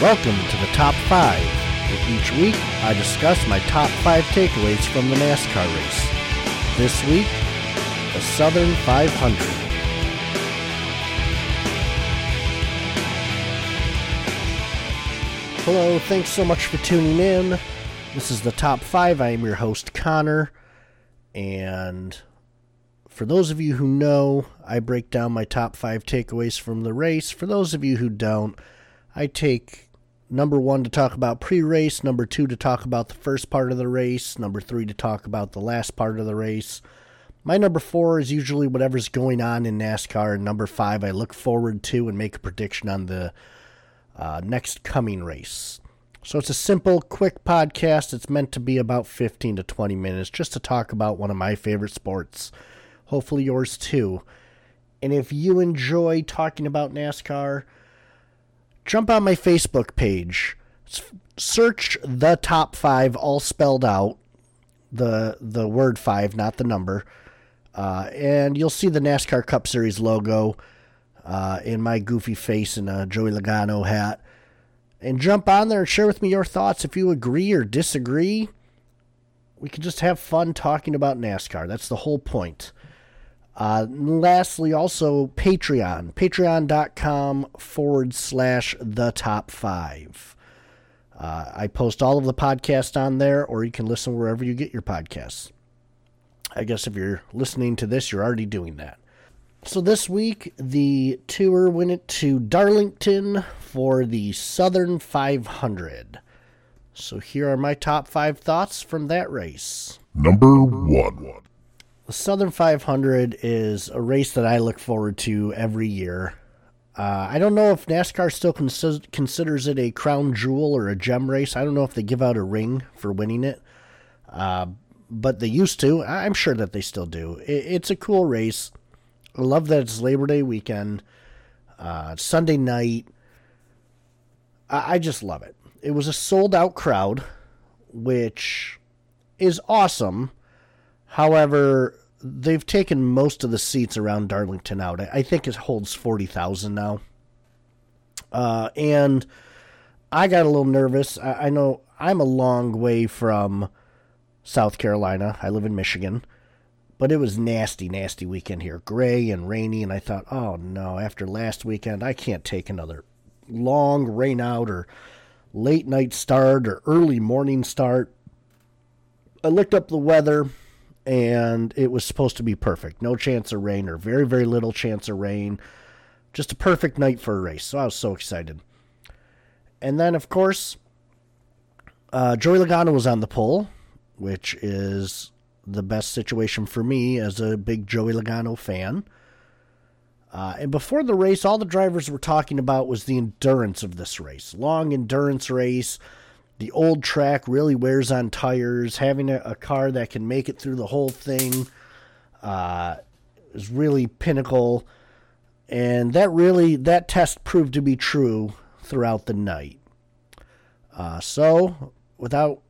Welcome to the Top 5. Each week, I discuss my top 5 takeaways from the NASCAR race. This week, the Southern 500. Hello, thanks so much for tuning in. This is the Top 5. I am your host, Connor. And for those of you who know, I break down my top 5 takeaways from the race. For those of you who don't, I take number 1 to talk about pre-race, number 2 to talk about the first part of the race, number 3 to talk about the last part of the race. My number 4 is usually whatever's going on in NASCAR, and number 5 I look forward to and make a prediction on the next coming race. So it's a simple, quick podcast. It's meant to be about 15 to 20 minutes just to talk about one of my favorite sports. Hopefully yours too. And if you enjoy talking about NASCAR, jump on my Facebook page. Search the Top 5, all spelled out. The word 5, not the number. And you'll see the NASCAR Cup Series logo. In my goofy face and a Joey Logano hat. And jump on there and share with me your thoughts if you agree or disagree. We can just have fun talking about NASCAR. That's the whole point. Lastly, also Patreon. Patreon.com/the Top 5. I post all of the podcasts on there, or you can listen wherever you get your podcasts. I guess if you're listening to this, you're already doing that. So this week, the tour went to Darlington for the Southern 500. So here are my top 5 thoughts from that race. Number 1. The Southern 500 is a race that I look forward to every year. I don't know if NASCAR still considers it a crown jewel or a gem race. I don't know if they give out a ring for winning it. But they used to. I'm sure that they still do. It's a cool race. I love that it's Labor Day weekend, Sunday night. I just love it. It was a sold-out crowd, which is awesome. However, they've taken most of the seats around Darlington out. I think it holds 40,000 now. And I got a little nervous. I know I'm a long way from South Carolina. I live in Michigan. But it was nasty, nasty weekend here. Gray and rainy, and I thought, oh no, after last weekend, I can't take another long rain out or late night start or early morning start. I looked up the weather, and it was supposed to be perfect. No chance of rain or very, very little chance of rain. Just a perfect night for a race, so I was so excited. And then, of course, Joey Logano was on the pole, which is the best situation for me as a big Joey Logano fan. And before the race, all the drivers were talking about was the endurance of this race. Long endurance race. The old track really wears on tires. Having a car that can make it through the whole thing is really pinnacle. And that test proved to be true throughout the night. So, without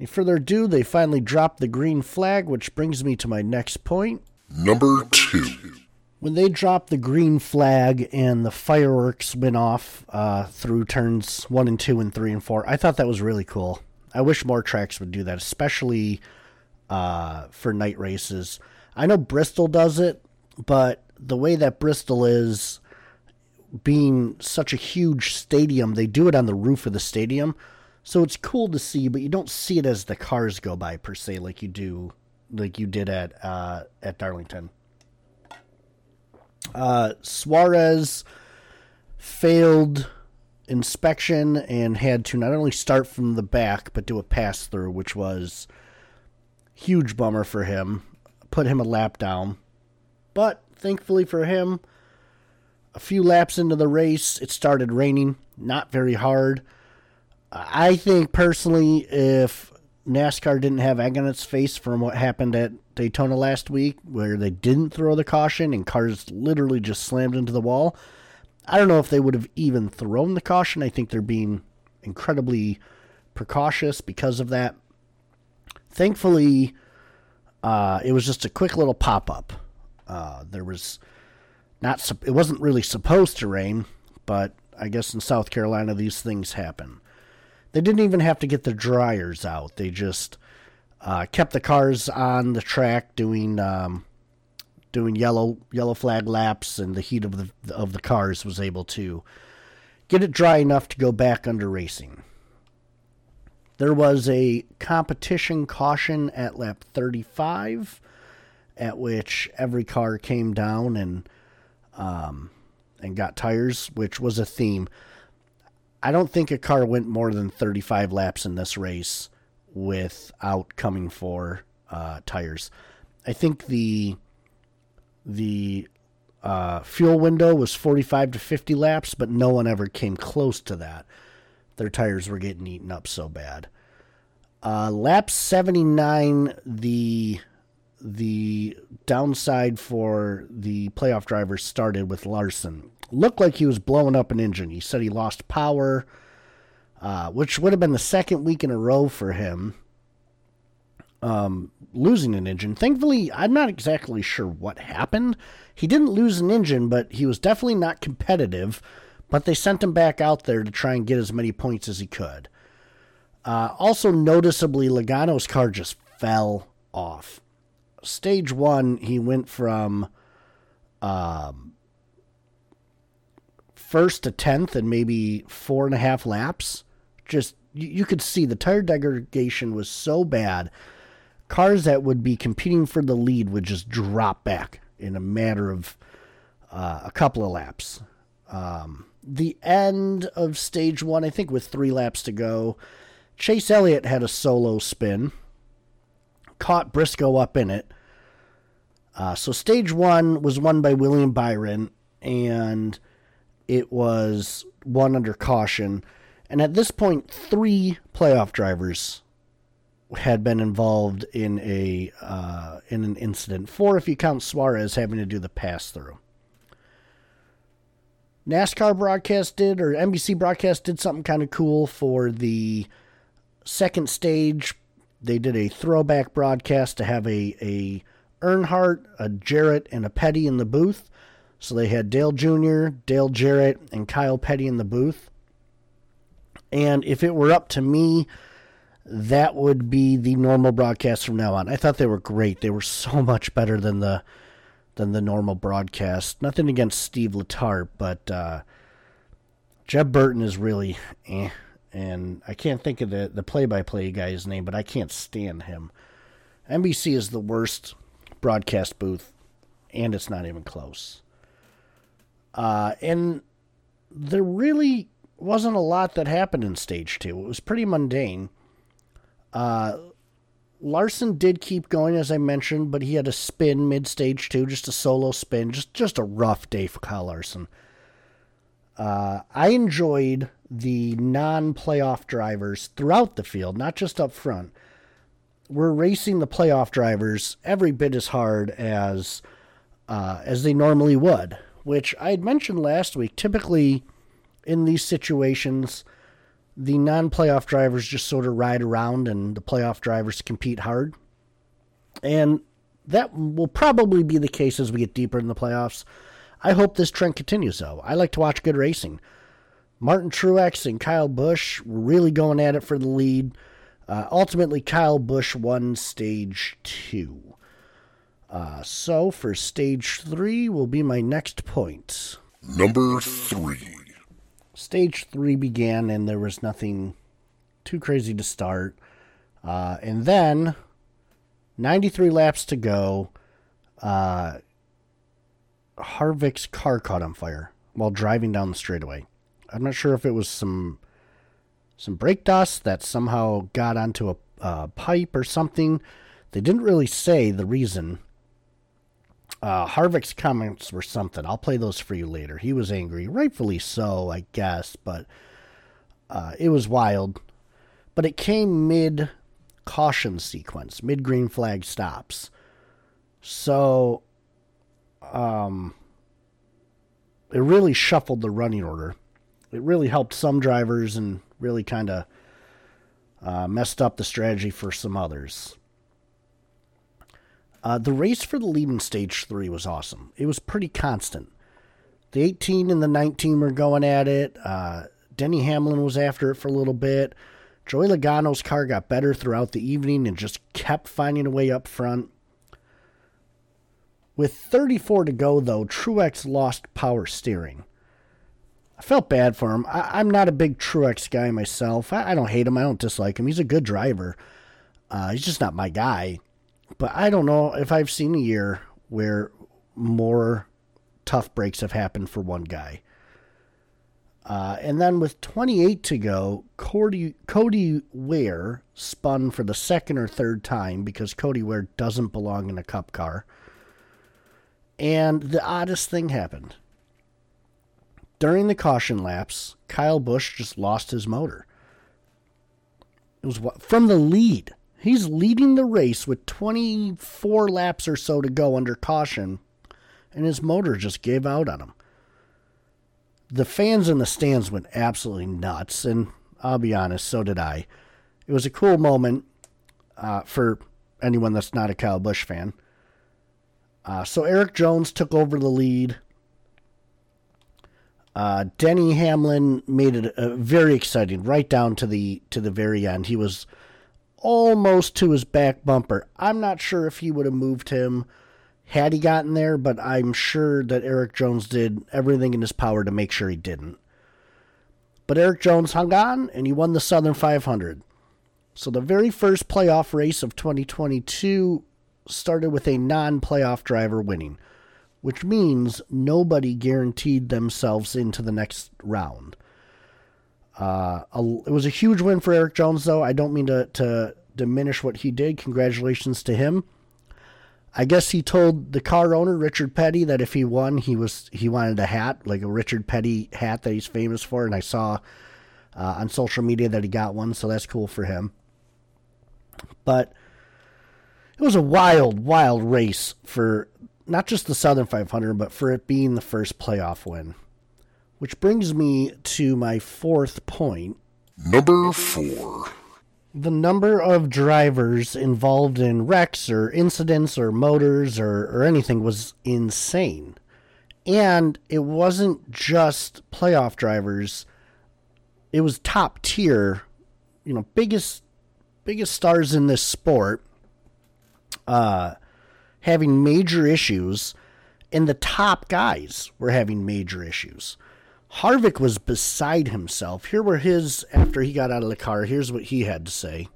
any further ado, they finally dropped the green flag, which brings me to my next point. Number 2. When they dropped the green flag and the fireworks went off through turns 1 and 2 and 3 and 4, I thought that was really cool. I wish more tracks would do that, especially for night races. I know Bristol does it, but the way that Bristol is, being such a huge stadium, they do it on the roof of the stadium. So it's cool to see, but you don't see it as the cars go by per se, like you did at Darlington. Suarez failed inspection and had to not only start from the back but do a pass through, which was huge bummer for him. Put him a lap down, but thankfully for him, a few laps into the race, it started raining. Not very hard. I think, personally, if NASCAR didn't have egg on its face from what happened at Daytona last week, where they didn't throw the caution and cars literally just slammed into the wall, I don't know if they would have even thrown the caution. I think they're being incredibly precautious because of that. Thankfully, it was just a quick little pop-up. It wasn't really supposed to rain, but I guess in South Carolina these things happen. They didn't even have to get the dryers out. They just kept the cars on the track doing doing yellow flag laps, and the heat of the cars was able to get it dry enough to go back under racing. There was a competition caution at lap 35, at which every car came down and got tires, which was a theme. I don't think a car went more than 35 laps in this race without coming for tires. I think the fuel window was 45 to 50 laps, but no one ever came close to that. Their tires were getting eaten up so bad. Lap 79, the downside for the playoff drivers started with Larson. Looked like he was blowing up an engine. He said he lost power, which would have been the second week in a row for him losing an engine. Thankfully, I'm not exactly sure what happened. He didn't lose an engine, but he was definitely not competitive. But they sent him back out there to try and get as many points as he could. Also noticeably, Logano's car just fell off. Stage one, he went from first to 10th in maybe 4.5 laps. Just, you could see the tire degradation was so bad. Cars that would be competing for the lead would just drop back in a matter of a couple of laps. The end of stage one, I think with 3 laps to go, Chase Elliott had a solo spin, caught Briscoe up in it. So stage one was won by William Byron, and it was won under caution. And at this point, 3 playoff drivers had been involved in an incident. 4 if you count Suarez having to do the pass-through. NASCAR NBC broadcast did something kind of cool for the second stage. They did a throwback broadcast to have a Earnhardt, a Jarrett, and a Petty in the booth. So they had Dale Jr., Dale Jarrett, and Kyle Petty in the booth. And if it were up to me, that would be the normal broadcast from now on. I thought they were great. They were so much better than the normal broadcast. Nothing against Steve Letarte, but Jeff Burton is really eh. And I can't think of the play-by-play guy's name, but I can't stand him. NBC is the worst broadcast booth, and it's not even close. And there really wasn't a lot that happened in Stage 2. It was pretty mundane. Larson did keep going, as I mentioned, but he had a spin mid-Stage 2, just a solo spin. Just a rough day for Kyle Larson. I enjoyed the non-playoff drivers throughout the field, not just up front. We're racing the playoff drivers every bit as hard as they normally would, which I had mentioned last week. Typically, in these situations, the non-playoff drivers just sort of ride around and the playoff drivers compete hard. And that will probably be the case as we get deeper in the playoffs. I hope this trend continues, though. I like to watch good racing. Martin Truex and Kyle Busch were really going at it for the lead. Ultimately, Kyle Busch won Stage 2. So for Stage 3 will be my next point. Number 3. Stage 3 began, and there was nothing too crazy to start. And then, 93 laps to go, Harvick's car caught on fire while driving down the straightaway. I'm not sure if it was some brake dust that somehow got onto a pipe or something. They didn't really say the reason. Harvick's comments were something. I'll play those for you later. He was angry, rightfully so, I guess, but it was wild. But it came mid-caution sequence, mid-green flag stops. So it really shuffled the running order. It really helped some drivers and really kind of messed up the strategy for some others. The race for the lead in Stage 3 was awesome. It was pretty constant. the 18 and the 19 were going at it. Denny Hamlin was after it for a little bit. Joey Logano's car got better throughout the evening and just kept finding a way up front. With 34 to go, though, Truex lost power steering. I felt bad for him. I'm not a big Truex guy myself. I don't hate him. I don't dislike him. He's a good driver. He's just not my guy. But I don't know if I've seen a year where more tough breaks have happened for one guy. And then with 28 to go, Cody Ware spun for the second or third time because Cody Ware doesn't belong in a cup car. And the oddest thing happened. During the caution laps, Kyle Busch just lost his motor. It was from the lead. He's leading the race with 24 laps or so to go under caution, and his motor just gave out on him. The fans in the stands went absolutely nuts, and I'll be honest, so did I. It was a cool moment for anyone that's not a Kyle Busch fan. So Eric Jones took over the lead. Denny Hamlin made it very exciting right down to the very end. He was almost to his back bumper. I'm not sure if he would have moved him had he gotten there, but I'm sure that Eric Jones did everything in his power to make sure he didn't. But Eric Jones hung on, and he won the Southern 500. So the very first playoff race of 2022 started with a non-playoff driver winning, which means nobody guaranteed themselves into the next round. It was a huge win for Eric Jones, though. I don't mean to diminish what he did. Congratulations to him. I guess he told the car owner, Richard Petty, that if he won, he wanted a hat, like a Richard Petty hat that he's famous for, and I saw on social media that he got one, so that's cool for him. But it was a wild, wild race for not just the Southern 500, but for it being the first playoff win. Which brings me to my fourth point. Number four. The number of drivers involved in wrecks or incidents or motors or anything was insane. And it wasn't just playoff drivers. It was top tier, biggest stars in this sport having major issues, and the top guys were having major issues. Harvick was beside himself. Here were his, after he got out of the car, here's what he had to say.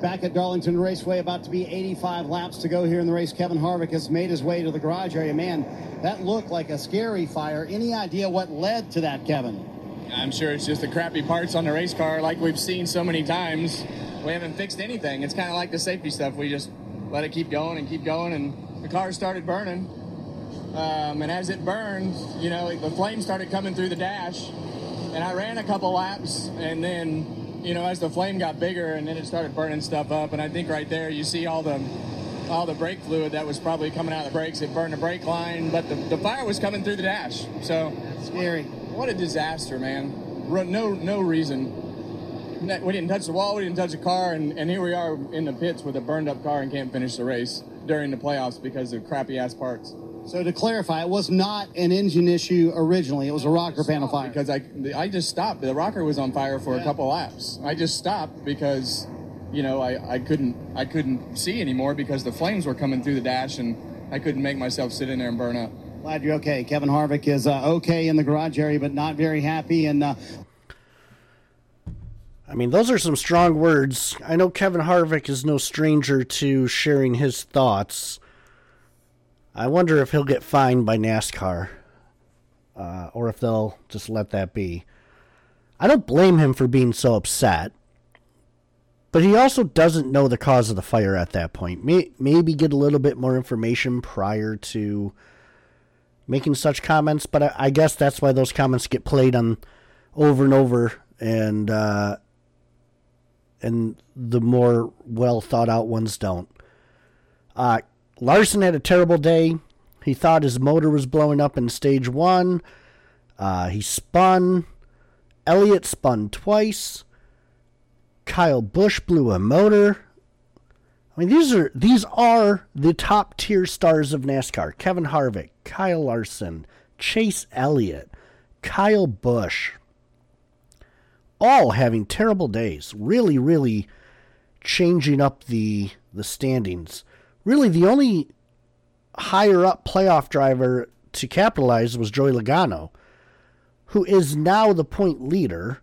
Back at Darlington Raceway, about to be 85 laps to go here in the race. Kevin Harvick has made his way to the garage area. Man, that looked like a scary fire. Any idea what led to that, Kevin? I'm sure it's just the crappy parts on the race car like we've seen so many times. We haven't fixed anything. It's kind of like the safety stuff. We just let it keep going, and the car started burning. And as it burned, the flame started coming through the dash, and I ran a couple laps, and then, as the flame got bigger, and then it started burning stuff up, and I think right there you see all the brake fluid that was probably coming out of the brakes. It burned the brake line, but the fire was coming through the dash, so. That's scary. What a disaster, man. No reason. We didn't touch the wall, we didn't touch the car, and here we are in the pits with a burned-up car and can't finish the race during the playoffs because of crappy-ass parts. So to clarify, it was not an engine issue originally. It was a rocker panel fire. Because I just stopped. The rocker was on fire for a couple laps. I just stopped because, I couldn't see anymore because the flames were coming through the dash and I couldn't make myself sit in there and burn up. Glad you're okay. Kevin Harvick is okay in the garage area, but not very happy. And those are some strong words. I know Kevin Harvick is no stranger to sharing his thoughts. I wonder if he'll get fined by NASCAR, or if they'll just let that be. I don't blame him for being so upset, but he also doesn't know the cause of the fire at that point. Maybe get a little bit more information prior to making such comments, but I guess that's why those comments get played on over and over, and the more well-thought-out ones don't. Larson had a terrible day. He thought his motor was blowing up in stage one. He spun. Elliott spun twice. Kyle Busch blew a motor. I mean, these are the top tier stars of NASCAR. Kevin Harvick, Kyle Larson, Chase Elliott, Kyle Busch, all having terrible days, really, really changing up the standings. Really, the only higher up playoff driver to capitalize was Joey Logano, who is now the point leader,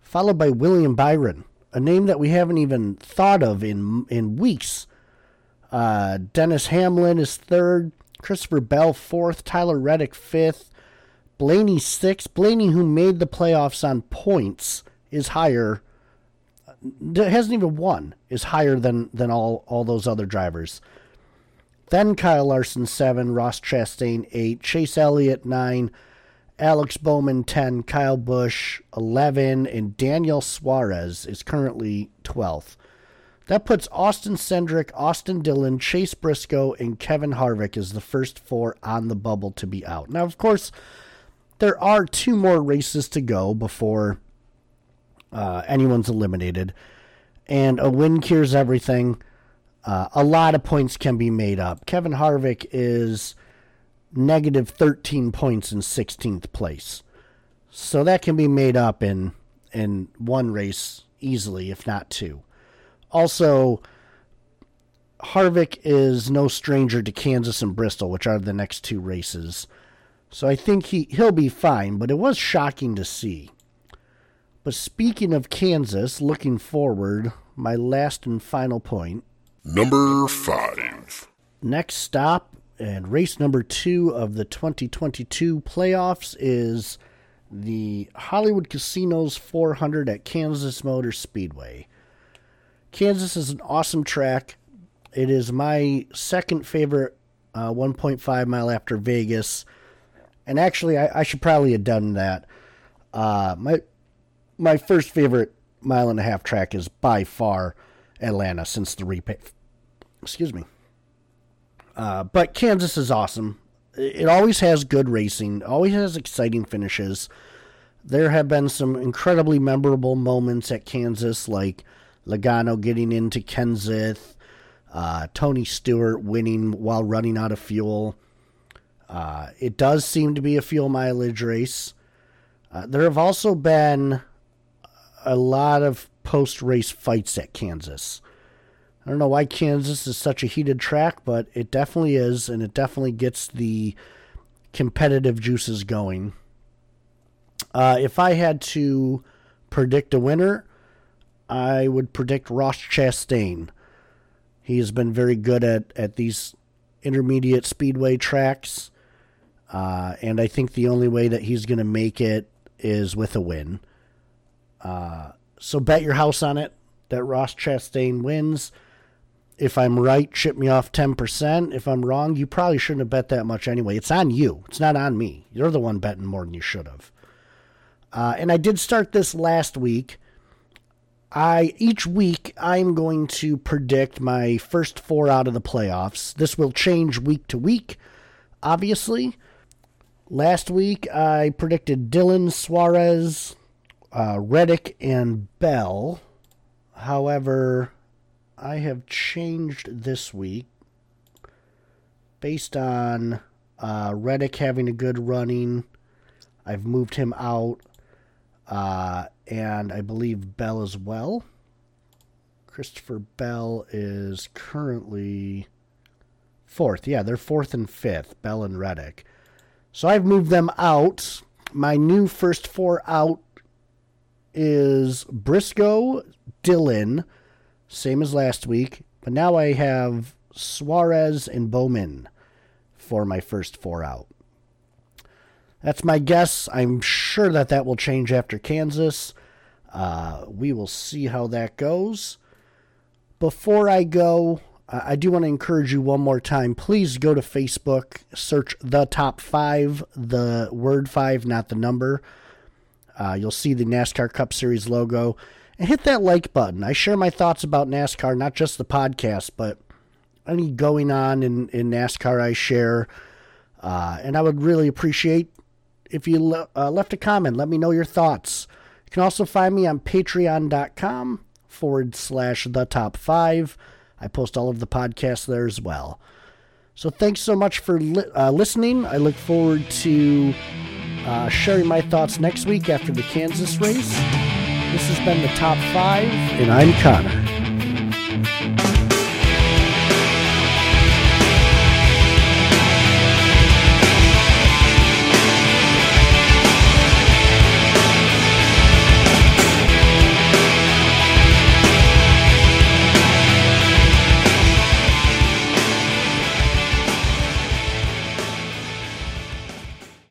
followed by William Byron, a name that we haven't even thought of in weeks. Dennis Hamlin is third, Christopher Bell fourth, Tyler Reddick fifth, Blaney sixth. Blaney, who made the playoffs on points, is higher. Hasn't even won. Is higher than all those other drivers. Then Kyle Larson 7, Ross Chastain 8, Chase Elliott 9, Alex Bowman 10, Kyle Busch 11, and Daniel Suarez is currently 12th. That puts Austin Cindric, Austin Dillon, Chase Briscoe, and Kevin Harvick as the first four on the bubble to be out. Now, of course, there are two more races to go before anyone's eliminated, and a win cures everything. A lot of points can be made up. Kevin Harvick is negative 13 points in 16th place. So that can be made up in one race easily, if not two. Also, Harvick is no stranger to Kansas and Bristol, which are the next two races. So I think he'll be fine, but it was shocking to see. But speaking of Kansas, looking forward, my last and final point. Number 5. Next stop and race number 2 of the 2022 playoffs is the Hollywood Casinos 400 at Kansas Motor Speedway. Kansas is an awesome track. It is my second favorite 1.5 mile after Vegas. And actually, I should probably have done that. My first favorite mile and a half track is by far Atlanta since the replay. Excuse me. But Kansas is awesome. It always has good racing, always has exciting finishes. There have been some incredibly memorable moments at Kansas, like Logano getting into Kenseth, Tony Stewart winning while running out of fuel. It does seem to be a fuel mileage race. There have also been a lot of post-race fights at Kansas. I don't know why Kansas is such a heated track, but it definitely is, and it definitely gets the competitive juices going. If I had to predict a winner, I would predict Ross Chastain. He has been very good at these intermediate speedway tracks, and I think the only way that he's going to make it is with a win. So bet your house on it that Ross Chastain wins. If I'm right, chip me off 10%. If I'm wrong, you probably shouldn't have bet that much anyway. It's on you. It's not on me. You're the one betting more than you should have. And I did start this last week. Each week, I'm going to predict my first four out of the playoffs. This will change week to week, obviously. Last week, I predicted Dillon, Suarez, Reddick, and Bell. However, I have changed this week based on Reddick having a good running. I've moved him out, and I believe Bell as well. Christopher Bell is currently fourth. Yeah, they're fourth and fifth, Bell and Reddick. So I've moved them out. My new first four out is Briscoe, Dillon, same as last week, but now I have Suarez and Bowman for my first four out. That's my guess. I'm sure that will change after Kansas. We will see how that goes. Before I go, I do want to encourage you one more time. Please go to Facebook, search The Top 5, the word 5, not the number. You'll see the NASCAR Cup Series logo. And hit that like button. I share my thoughts about NASCAR, not just the podcast, but any going on in NASCAR I share. And I would really appreciate if you left a comment. Let me know your thoughts. You can also find me on patreon.com/the top 5. I post all of the podcasts there as well. So thanks so much for listening. I look forward to sharing my thoughts next week after the Kansas race. This has been the Top 5, and I'm Connor.